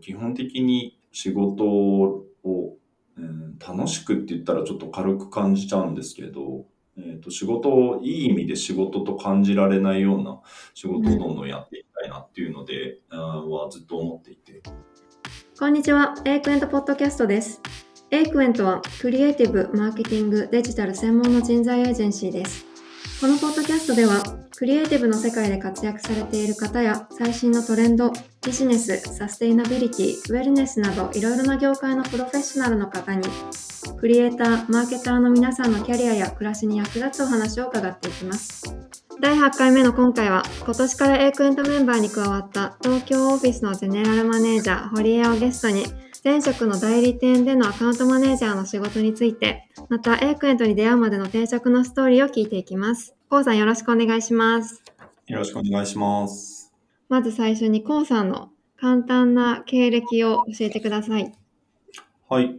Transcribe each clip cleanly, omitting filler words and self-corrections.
基本的に仕事を、楽しくって言ったらちょっと軽く感じちゃうんですけど、仕事をいい意味で仕事と感じられないような仕事をどんどんやっていきたいなっていうので、はずっと思っていて。こんにちは、エイクエントポッドキャストです。エイクエントはクリエイティブ、マーケティング、デジタル専門の人材エージェンシーです。このポッドキャストではクリエイティブの世界で活躍されている方や最新のトレンド、ビジネス、サステイナビリティ、ウェルネスなどいろいろな業界のプロフェッショナルの方にクリエイター、マーケターの皆さんのキャリアや暮らしに役立つお話を伺っていきます。第8回目の今回は今年からエイクエントメンバーに加わった東京オフィスのゼネラルマネージャー堀江をゲストに前職の代理店でのアカウントマネージャーの仕事について、またエイクエントに出会うまでの転職のストーリーを聞いていきます。コウさん、よろしくお願いします。よろしくお願いします。まず最初にコウさんの簡単な経歴を教えてください。はい、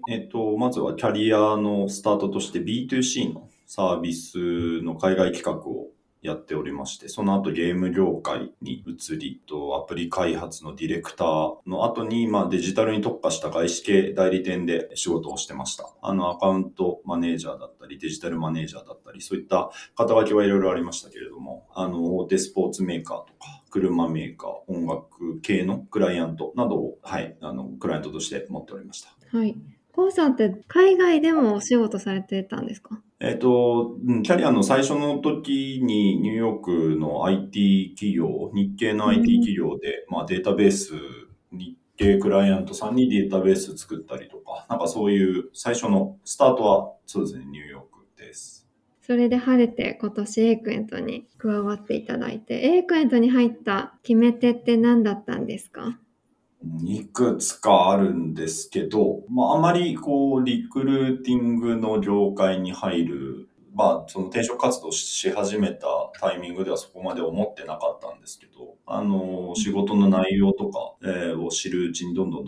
まずはキャリアのスタートとして B2C のサービスの海外企画をやっておりまして、その後ゲーム業界に移り、アプリ開発のディレクターの後に、デジタルに特化した外資系代理店で仕事をしてました。アカウントマネージャーだったり、デジタルマネージャーだったり、そういった肩書きはいろいろありましたけれども、大手スポーツメーカーとか、車メーカー、音楽系のクライアントなどを、クライアントとして持っておりました。はい。コウさんって海外でもお仕事されてたんですか？キャリアの最初の時にニューヨークの IT 企業、日系の IT 企業で、データベース、日系クライアントさんにデータベース作ったりとか、なんかそういう最初のスタートはそうですね、ニューヨークです。それで晴れて今年エイクエントに加わっていただいて、エイクエントに入った決め手って何だったんですか？いくつかあるんですけど、あまりリクルーティングの業界に入る、その転職活動し始めたタイミングではそこまで思ってなかったんですけど、仕事の内容とか、を知るうちにどんどん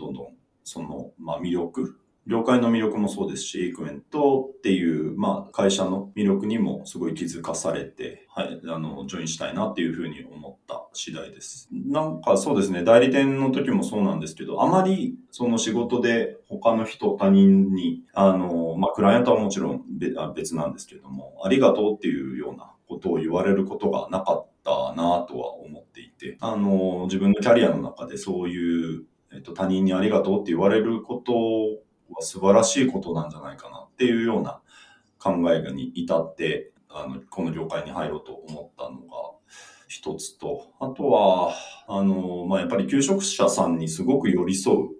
その、魅力、業界の魅力もそうですし、エイクエントっていう、会社の魅力にもすごい気づかされて、はい、ジョインしたいなっていうふうに思った次第です。なんかそうですね、代理店の時もそうなんですけど、あまりその仕事で他の人、他人に、クライアントはもちろん別なんですけれども、ありがとうっていうようなことを言われることがなかったなとは思っていて、自分のキャリアの中でそういう、他人にありがとうって言われることを素晴らしいことなんじゃないかなっていうような考えに至ってこの業界に入ろうと思ったのが一つと、あとはやっぱり求職者さんにすごく寄り添うっ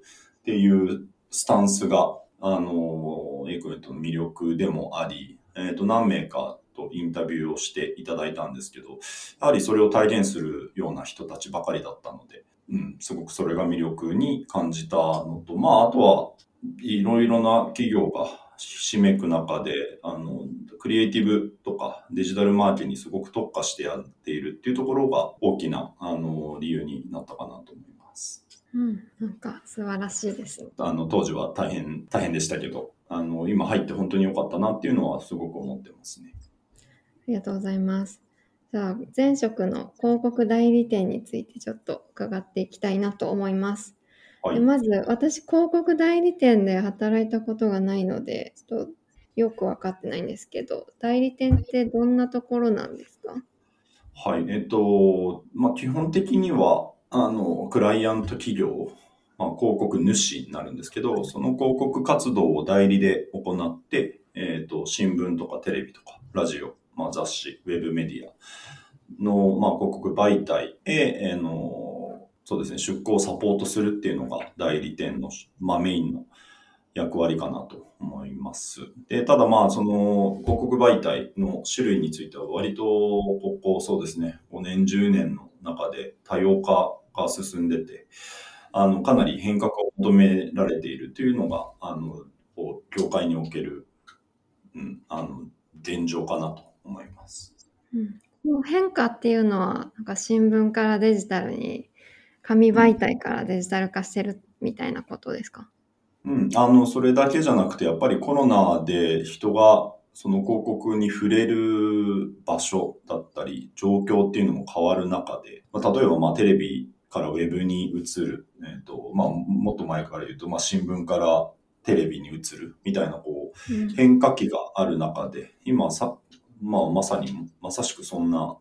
ていうスタンスがエイクエントの魅力でもあり、何名かとインタビューをしていただいたんですけど、やはりそれを体現するような人たちばかりだったので、すごくそれが魅力に感じたのと、あとはいろいろな企業がひしめく中で、クリエイティブとかデジタルマーケにすごく特化してやっているっていうところが大きな理由になったかなと思います。なんか素晴らしいです。当時は大変でしたけど、今入って本当に良かったなっていうのはすごく思ってますね。ありがとうございます。じゃあ前職の広告代理店についてちょっと伺っていきたいなと思います。はい、まず私広告代理店で働いたことがないのでちょっとよく分かってないんですけど、代理店ってどんなところなんですか？はい、基本的にはクライアント企業、広告主になるんですけど、その広告活動を代理で行って、新聞とかテレビとかラジオ、雑誌、ウェブメディアの、広告媒体へそうですね、出向をサポートするっていうのが代理店の、メインの役割かなと思います。で、ただその広告媒体の種類については割とここそうですね、5年10年の中で多様化が進んでて、かなり変革を求められているというのが業界における、現状かなと思います。変化っていうのはなんか新聞からデジタルに、紙媒体からデジタル化してるみたいなことですか？それだけじゃなくて、やっぱりコロナで人がその広告に触れる場所だったり状況っていうのも変わる中で、例えばテレビからウェブに移る、もっと前から言うと、まあ、新聞からテレビに移るみたいなこう変化期がある中で、今まあ、まさにまさしくそんな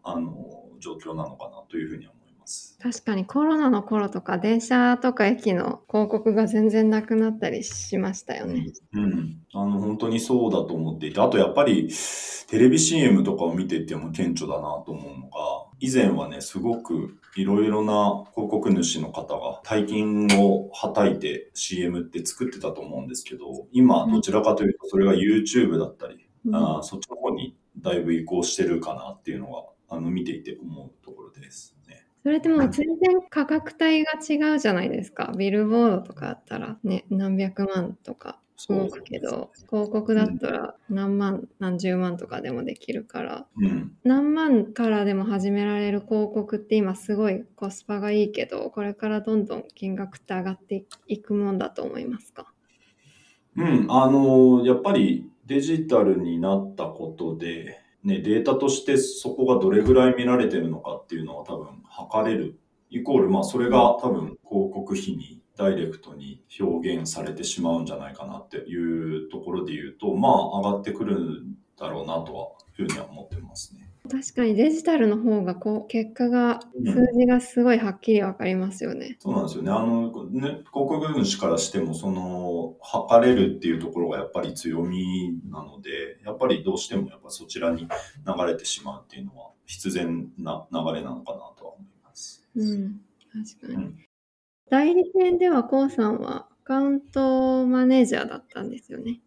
状況なのかなというふうには思います。確かにコロナの頃とか電車とか駅の広告が全然なくなったりしましたよね、うんうん、本当にそうだと思っていて、あとやっぱりテレビ CM とかを見ていても顕著だなと思うのが、以前はね、すごくいろいろな広告主の方が大金をはたいて CM って作ってたと思うんですけど、今どちらかというとそれが YouTube だったり、うん、そっちの方にだいぶ移行してるかなっていうのは見ていて思うところですね。それでも全然価格帯が違うじゃないですか。ビルボードとかだったらね、何百万とか動くけど、広告だったら何万、うん、何十万とかでもできるから、うん、何万からでも始められる広告って今すごいコスパがいいけど、これからどんどん金額って上がっていくもんだと思いますか？うん、やっぱりデジタルになったことで、ね、データとしてそこがどれぐらい見られてるのかっていうのは多分測れるイコール、まあそれが多分広告費にダイレクトに表現されてしまうんじゃないかなっていうところで言うと、まあ上がってくるんだろうなとはいうふうには思ってますね。確かにデジタルの方がこう結果が、数字がすごいはっきり分かりますよね、うん、そうなんですよね。ね、広告主からしてもその測れるっていうところがやっぱり強みなので、やっぱりどうしてもやっぱそちらに流れてしまうっていうのは必然な流れなのかなとは思います、うん、確かに、うん、代理店ではコウさんはアカウントマネージャーだったんですよね。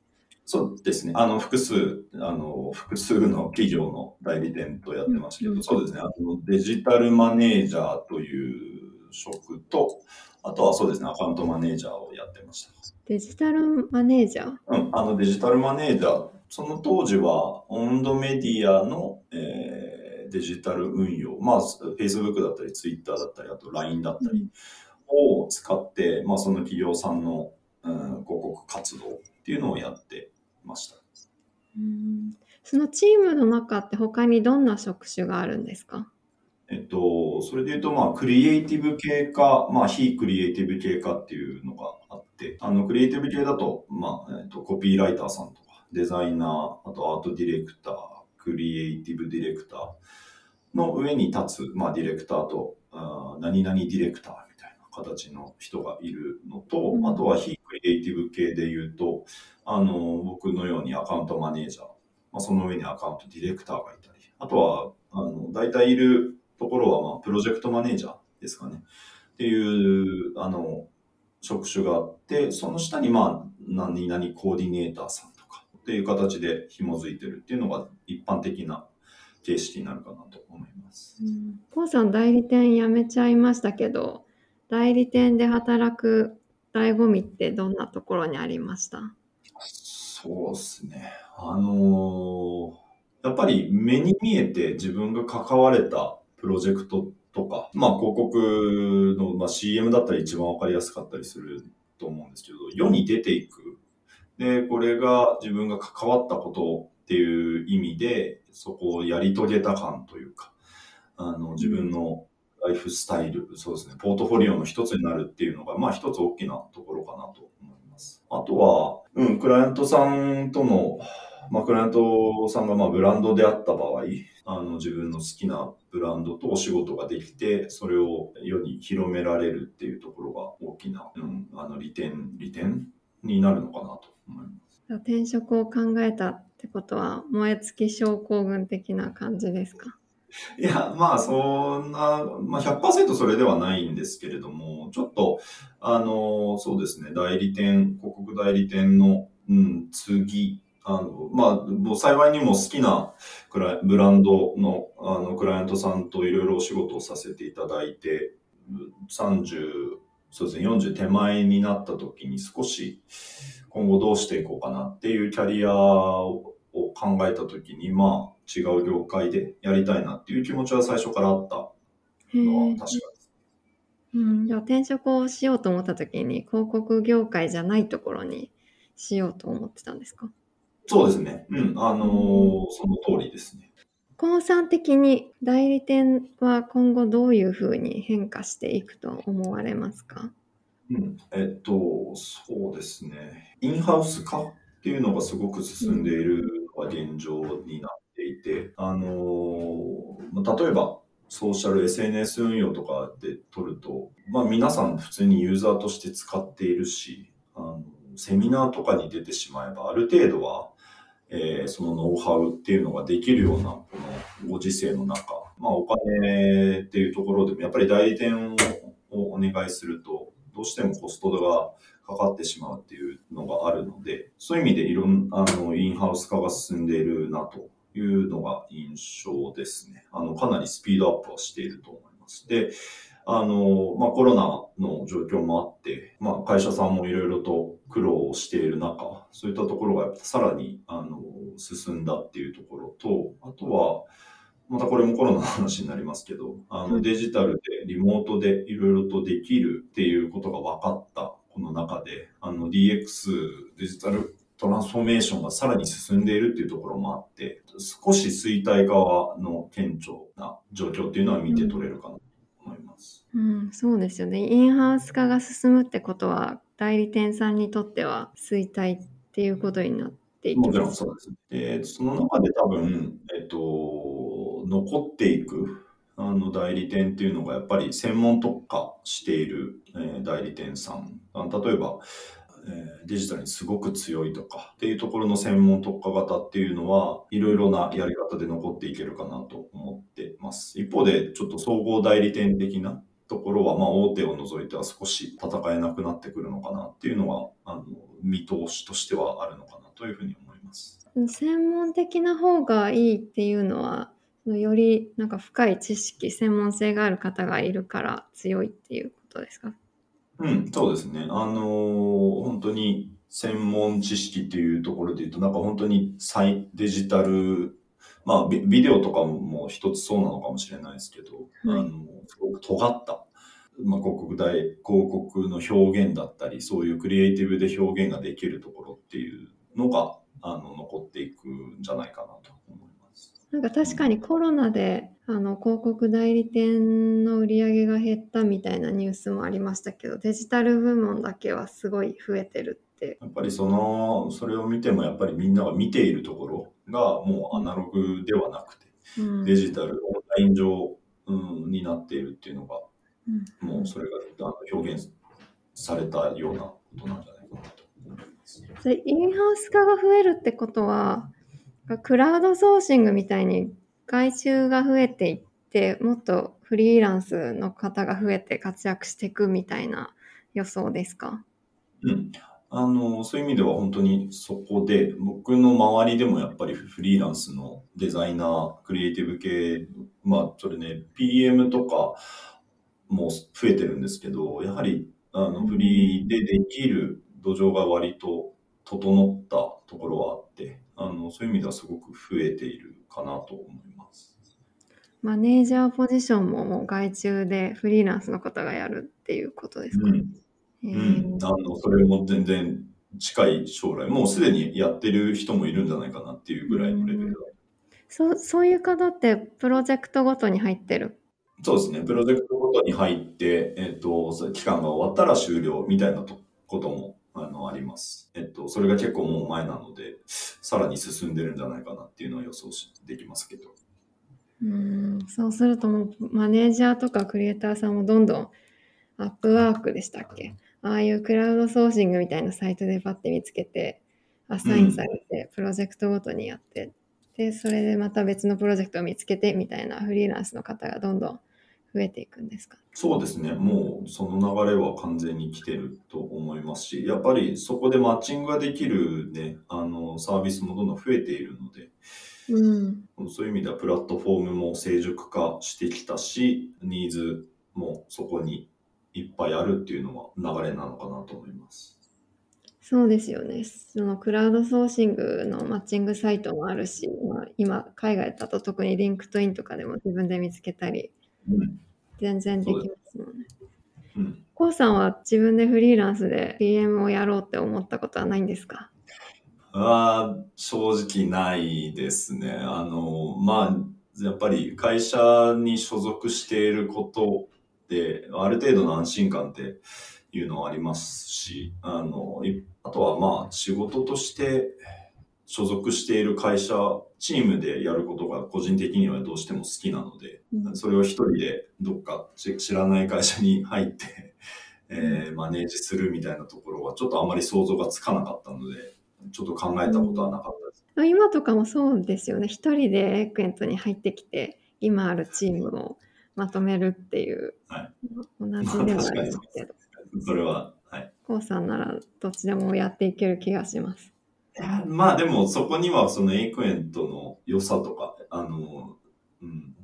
そうですね。複数の企業の代理店とやってましたけど、うん、そうですね。デジタルマネージャーという職と、あとはそうですね、アカウントマネージャーをやってました。デジタルマネージャー？うん、デジタルマネージャー、その当時はオンドメディアの、デジタル運用、まあ Facebook だったり Twitter だったり、あと LINE だったりを使って、うん、まあその企業さんの、うん、広告活動っていうのをやってました。そのチームの中って他にどんな職種があるんですか？それでいうと、まあクリエイティブ系か、まあ非クリエイティブ系かっていうのがあって、クリエイティブ系だと、まあコピーライターさんとかデザイナー、あとアートディレクター、クリエイティブディレクターの上に立つ、まあディレクターと何々ディレクターみたいな形の人がいるのと、あとは非クリエイティブ系でいうと、僕のようにアカウントマネージャー、まあ、その上にアカウントディレクターがいたり、あとは大体いるところは、まあ、プロジェクトマネージャーですかねっていう職種があって、その下に、まあ、何々コーディネーターさんとかっていう形で紐づいてるっていうのが一般的な形式になるかなと思います、うん、コウさん代理店辞めちゃいましたけど、代理店で働く醍醐味ってどんなところにありました？そうですね。やっぱり目に見えて自分が関われたプロジェクトとか、まあ広告の、まあ、CM だったら一番わかりやすかったりすると思うんですけど、世に出ていく。で、これが自分が関わったことっていう意味で、そこをやり遂げた感というか、自分のライフスタイル、そうですね、ポートフォリオの一つになるっていうのが、まあ一つ大きなところかなと思います。あとは、うん、クライアントさんとの、まあクライアントさんがまあブランドであった場合、自分の好きなブランドとお仕事ができて、それを世に広められるっていうところが大きな、うん、利点になるのかなと思います。転職を考えたってことは、燃え尽き症候群的な感じですか？いや、まあそんな、まあ 100% それではないんですけれども、ちょっとそうですね、代理店、広告代理店の、うん、次、まあもう幸いにも好きなブランドのクライアントさんといろいろお仕事をさせていただいて、そうですね、40手前になった時に少し今後どうしていこうかなっていうキャリアを考えた時に、まあ違う業界でやりたいなっていう気持ちは最初からあったのは確かです、うん、じゃあ転職をしようと思った時に広告業界じゃないところにしようと思ってたんですか？そうですね、うん、その通りですね。コウさん的に代理店は今後どういうふうに変化していくと思われますか？そうですね。インハウス化っていうのがすごく進んでいるのが現状になっていて、例えばソーシャル SNS 運用とかで取ると、皆さん普通にユーザーとして使っているし、セミナーとかに出てしまえばある程度は、そのノウハウっていうのができるようなこのご時世の中、お金っていうところでもやっぱり代理店をお願いするとどうしてもコストがかかってしまうっていうのがあるので、そういう意味でいろんなインハウス化が進んでいるなというのが印象ですね。かなりスピードアップはしていると思います。で、コロナの状況もあって、会社さんもいろいろと苦労をしている中、そういったところがやっぱさらに進んだっていうところと、あとはまたこれもコロナの話になりますけど、デジタルでリモートでいろいろとできるっていうことが分かったこの中で、DX デジタルトランスフォーメーションがさらに進んでいるっていうところもあって、少し衰退側の顕著な状況っていうのは見て取れるかなと思います。そうですよね。インハウス化が進むってことは代理店さんにとっては衰退っていうことになっていきます。もちろんそうですね。で、その中で多分残っていく代理店っていうのがやっぱり専門特化している代理店さん、例えばデジタルにすごく強いとかっていうところの専門特化型っていうのはいろいろなやり方で残っていけるかなと思ってます。一方でちょっと総合代理店的なところは大手を除いては少し戦えなくなってくるのかなっていうのは見通しとしてはあるのかなというふうに思います。専門的な方がいいっていうのはより深い知識、専門性がある方がいるから強いっていうことですか？そうですね。本当に専門知識っていうところで言うと、本当にデジタル、ビデオとかも一つそうなのかもしれないですけど、すごく尖った、広告の表現だったり、そういうクリエイティブで表現ができるところっていうのが残っていくんじゃないかなと思います。確かにコロナで広告代理店の売り上げが減ったみたいなニュースもありましたけど、デジタル部門だけはすごい増えてるって。やっぱりそれを見てもやっぱりみんなが見ているところがもうアナログではなくて、デジタルオンライン上、になっているっていうのが、もうそれが表現されたようなことなんじゃないかなと思います。それインハウス化が増えるってことは、クラウドソーシングみたいに外注が増えていって、もっとフリーランスの方が増えて活躍していくみたいな予想ですか？そういう意味では本当にそこで、僕の周りでもやっぱりフリーランスのデザイナー、クリエイティブ系、それね、PM とかも増えてるんですけど、やはりフリーでできる土壌が割と整ったところはあって、そういう意味ではすごく増えているかなと思います。マネージャーポジションも外注でフリーランスの方がやるっていうことですかね。それも全然近い将来、もうすでにやってる人もいるんじゃないかなっていうぐらいのレベルだ。そういう方ってプロジェクトごとに入ってる？そうですね。プロジェクトごとに入って、期間が終わったら終了みたいなこともあります。それが結構もう前なので、さらに進んでるんじゃないかなっていうのは予想できますけど。そうするともうマネージャーとかクリエイターさんもどんどんアップワークでしたっけ？ああいうクラウドソーシングみたいなサイトでパッて見つけて、アサインされて、プロジェクトごとにやって、で、それでまた別のプロジェクトを見つけてみたいなフリーランスの方がどんどん増えていくんですか？そうですね。もうその流れは完全に来てると思いますし、やっぱりそこでマッチングができるね、サービスもどんどん増えているので、そういう意味ではプラットフォームも成熟化してきたし、ニーズもそこにいっぱいあるっていうのは流れなのかなと思います。そうですよね。そのクラウドソーシングのマッチングサイトもあるし、今海外だと特にリンクトインとかでも自分で見つけたり、全然できますもんね。コウさんは自分でフリーランスで PM をやろうって思ったことはないんですか？正直ないですね。やっぱり会社に所属していることである程度の安心感っていうのはありますし、あとはまあ仕事として所属している会社チームでやることが個人的にはどうしても好きなので、それを一人でどっか知らない会社に入ってマネージするみたいなところはちょっとあまり想像がつかなかったので、ちょっと考えたことはなかったです。今とかもそうですよね。一人でエクエントに入ってきて今あるチームをまとめるっていう、はい、同じではありますけど、それは、はい、コウさんならどっちでもやっていける気がします。いや、まあでもそこにはそのエクエントの良さとか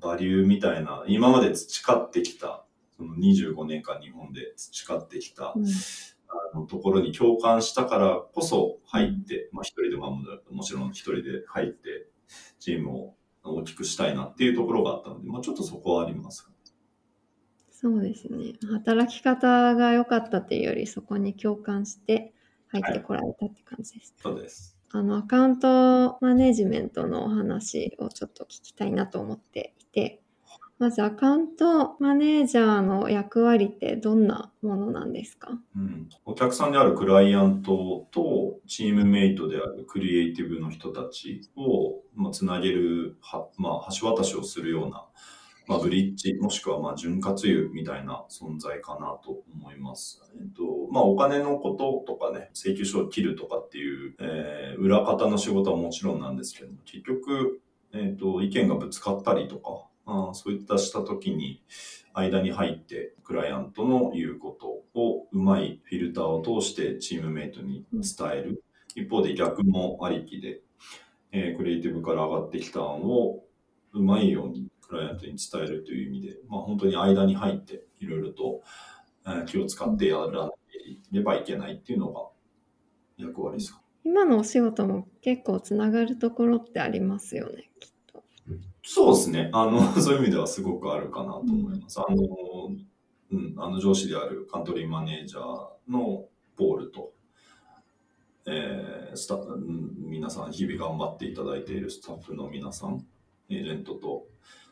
バリューみたいな今まで培ってきたその25年間日本で培ってきた、ところに共感したからこそ入って、まあ一人でもちろん一人で入ってチームを大きくしたいなっていうところがあったので、まあちょっとそこはありますかね。そうですね。働き方が良かったっていうより、そこに共感して入ってこられたって感じです。はい、そうです。アカウントマネジメントのお話をちょっと聞きたいなと思っていて、まずアカウントマネージャーの役割ってどんなものなんですか？お客さんであるクライアントとチームメイトであるクリエイティブの人たちを、つなげる橋渡しをするような、ブリッジもしくは潤滑油みたいな存在かなと思います。お金のこととかね、請求書を切るとかっていう、裏方の仕事はもちろんなんですけども、結局、意見がぶつかったりとか、そういったした時に間に入ってクライアントの言うことをうまいフィルターを通してチームメイトに伝える、一方で逆もありきで、クリエイティブから上がってきた案をうまいようにクライアントに伝えるという意味で、本当に間に入っていろいろと気を使ってやらなければいけないっていうのが役割ですか。今のお仕事も結構つながるところってありますよね。そうですね。そういう意味ではすごくあるかなと思います。上司であるカントリーマネージャーのポールと、スタッフ、皆さん日々頑張っていただいているスタッフの皆さん、エージェントと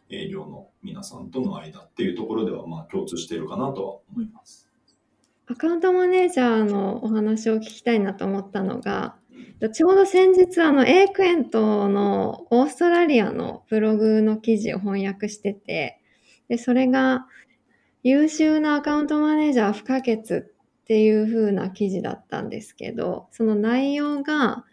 営業の皆さんとの間っていうところでは共通しているかなとは思います。アカウントマネージャーのお話を聞きたいなと思ったのが、ちょうど先日エクエントのオーストラリアのブログの記事を翻訳してて、でそれが優秀なアカウントマネージャー不可欠っていう風な記事だったんですけど、その内容が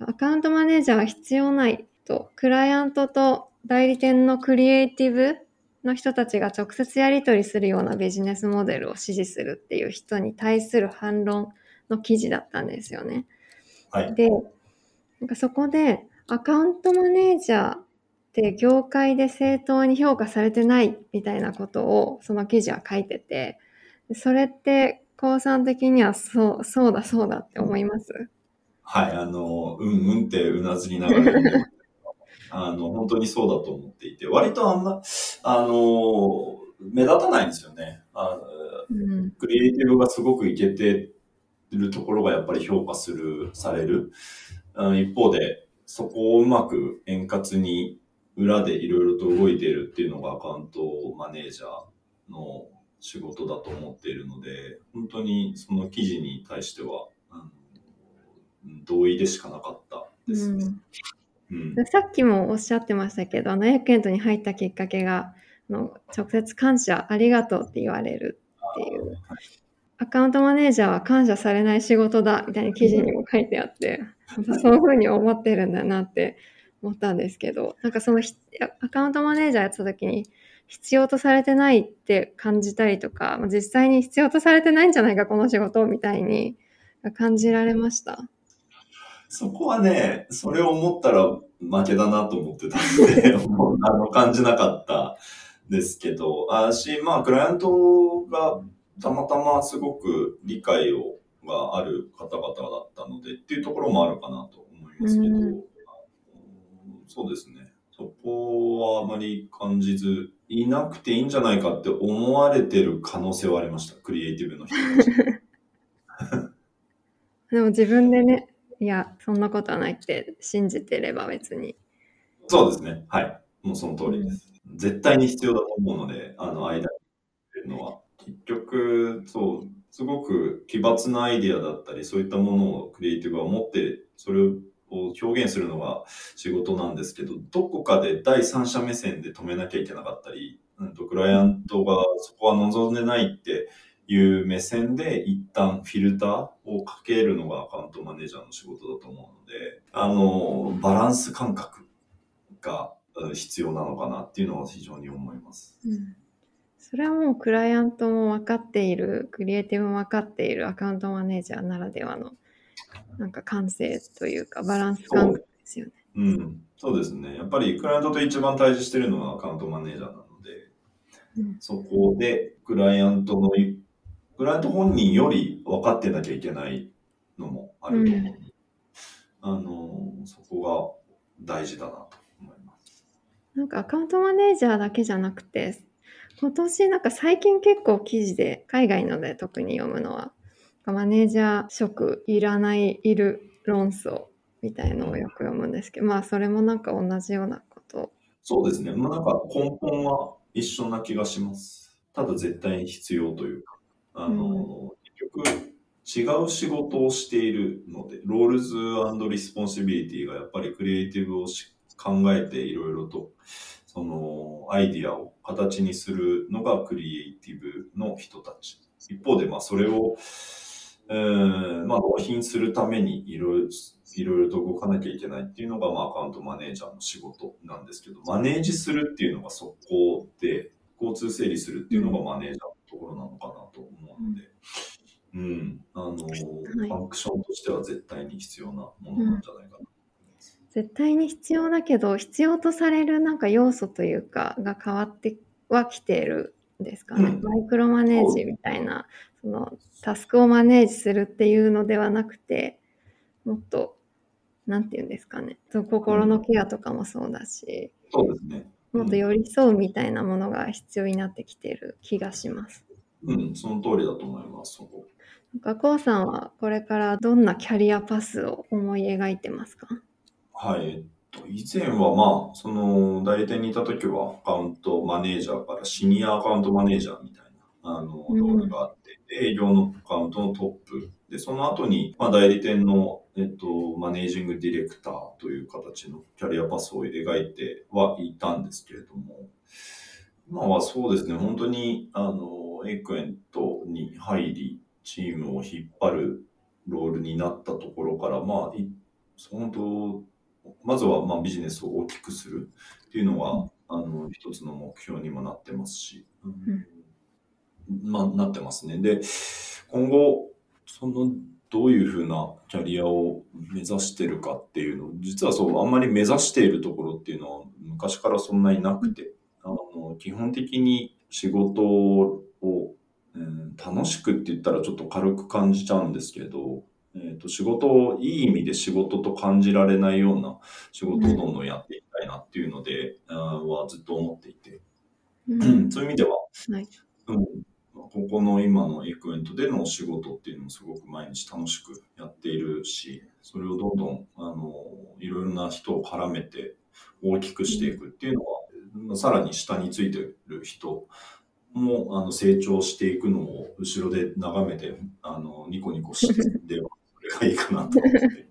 アカウントマネージャーは必要ないと、クライアントと代理店のクリエイティブの人たちが直接やり取りするようなビジネスモデルを支持するっていう人に対する反論の記事だったんですよね。で、そこでアカウントマネージャーって業界で正当に評価されてないみたいなことをその記事は書いてて、それって高さん的にはそうだって思います？はい、うんうんってうなずきながら本当にそうだと思っていて、割と目立たないんですよね。クリエイティブがすごくイケてるところがやっぱり評価される一方で、そこをうまく円滑に裏でいろいろと動いているっていうのがアカウントマネージャーの仕事だと思っているので、本当にその記事に対しては同意でしかなかったですね。さっきもおっしゃってましたけど、エクエントに入ったきっかけが直接感謝ありがとうって言われるっていう、アカウントマネージャーは感謝されない仕事だみたいな記事にも書いてあって、そういうふうに思ってるんだなって思ったんですけど、なんかそのアカウントマネージャーやった時に必要とされてないって感じたりとか、実際に必要とされてないんじゃないかこの仕事みたいに感じられました？そこはね、それを思ったら負けだなと思ってたので感じなかったですけど、クライアントがたまたますごく理解がある方々だったのでっていうところもあるかなと思いますけど、そうですね、そこはあまり感じず、いなくていいんじゃないかって思われてる可能性はありました、クリエイティブの人たちでも自分でね、いやそんなことはないって信じてれば別に。そうですね、はい、もうその通りです。絶対に必要だと思うので、間に入れるのは結局、そう、すごく奇抜なアイディアだったりそういったものをクリエイティブは持ってそれを表現するのが仕事なんですけど、どこかで第三者目線で止めなきゃいけなかったり、クライアントがそこは望んでないっていう目線で一旦フィルターをかけるのがアカウントマネージャーの仕事だと思うので、バランス感覚が必要なのかなっていうのは非常に思います、それはもうクライアントも分かっている、クリエイティブも分かっているアカウントマネージャーならではのなんか感性というかバランス感覚ですよね。そうですね。やっぱりクライアントと一番対峙しているのはアカウントマネージャーなので、そこでクライアント本人より分かってなきゃいけないのもあると思う、そこが大事だなと思います。なんかアカウントマネージャーだけじゃなくて、今年なんか最近結構記事で海外ので特に読むのはマネージャー職いらないいる論争みたいのをよく読むんですけど、それもなんか同じようなこと。そうですね。なんか根本は一緒な気がします。ただ絶対に必要というか、結局違う仕事をしているので、ロールズ&リスポンシビリティがやっぱりクリエイティブを考えていろいろとそのアイディアを形にするのがクリエイティブの人たち。一方でそれを納品するためにいろいろと動かなきゃいけないっていうのが、アカウントマネージャーの仕事なんですけど、マネージするっていうのがそこで交通整理するっていうのがマネージャーのところなのかなと思うので、ファンクションとしては絶対に必要なものなんじゃないかな、絶対に必要だけど必要とされるなんか要素というかが変わってはきているですかね。マイクロマネージみたいなそのタスクをマネージするっていうのではなくて、もっとなんていうんですかね、心のケアとかもそうだし、そうですね、もっと寄り添うみたいなものが必要になってきてる気がします。その通りだと思います。そこ。なんかコウさんはこれからどんなキャリアパスを思い描いてますか？はい。以前はその代理店にいたときはアカウントマネージャーからシニアアカウントマネージャーみたいなロールがあって、営業のアカウントのトップで、その後に代理店のマネージングディレクターという形のキャリアパスを描いてはいたんですけれども、今はそうですね、本当にエクエントに入りチームを引っ張るロールになったところからまずはビジネスを大きくするっていうのは一つの目標にもなってますし、なってますね。で、今後どういうふうなキャリアを目指してるかっていうのを、実はあんまり目指しているところっていうのは昔からそんなになくて、基本的に仕事を、楽しくって言ったらちょっと軽く感じちゃうんですけど、仕事をいい意味で仕事と感じられないような仕事をどんどんやっていきたいなっていうので、はずっと思っていて、そういう意味では、ここの今のエクエントでのお仕事っていうのもすごく毎日楽しくやっているし、それをどんどんいろいろな人を絡めて大きくしていくっていうのは、さらに下についてる人も成長していくのを後ろで眺めてニコニコしてではそれがいいかなと思って。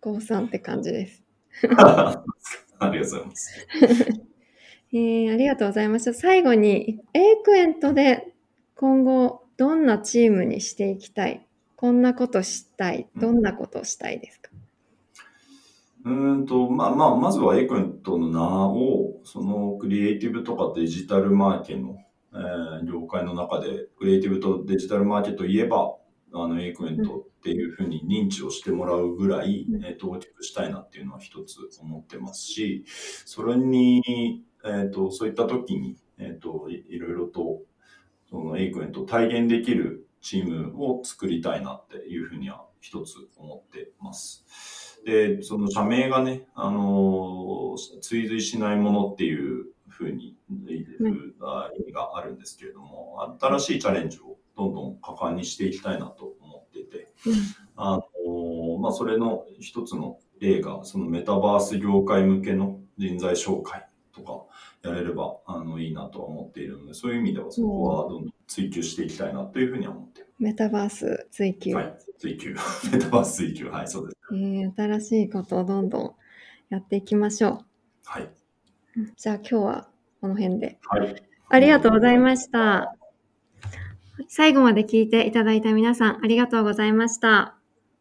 コウさんって感じです。ありがとうございます。ありがとうございました。最後にエクエントで今後どんなチームにしていきたい、こんなことしたい、どんなことをしたいですか？まずはエクエントの名をそのクリエイティブとかデジタルマーケの、業界の中でクリエイティブとデジタルマーケといえばエクエントっていうふうに認知をしてもらうぐらい、大きくしたいなっていうのは一つ思ってますし、それに、そういった時に、いろいろとそのエクエントを体現できるチームを作りたいなっていうふうには一つ思ってます。で、その社名がね、追随しないものっていうふうに意味があるんですけれども、新しいチャレンジをどんどん果敢にしていきたいなと思っていて、それの一つの例が、そのメタバース業界向けの人材紹介とかやれればいいなとは思っているので、そういう意味ではそこはどんどん追求していきたいなというふうに思っています。メタバース追求、はい、追求メタバース追求、はい、そうです。新しいことをどんどんやっていきましょう。はい。じゃあ今日はこの辺で、はい、ありがとうございました。最後まで聞いていただいた皆さん、ありがとうございました。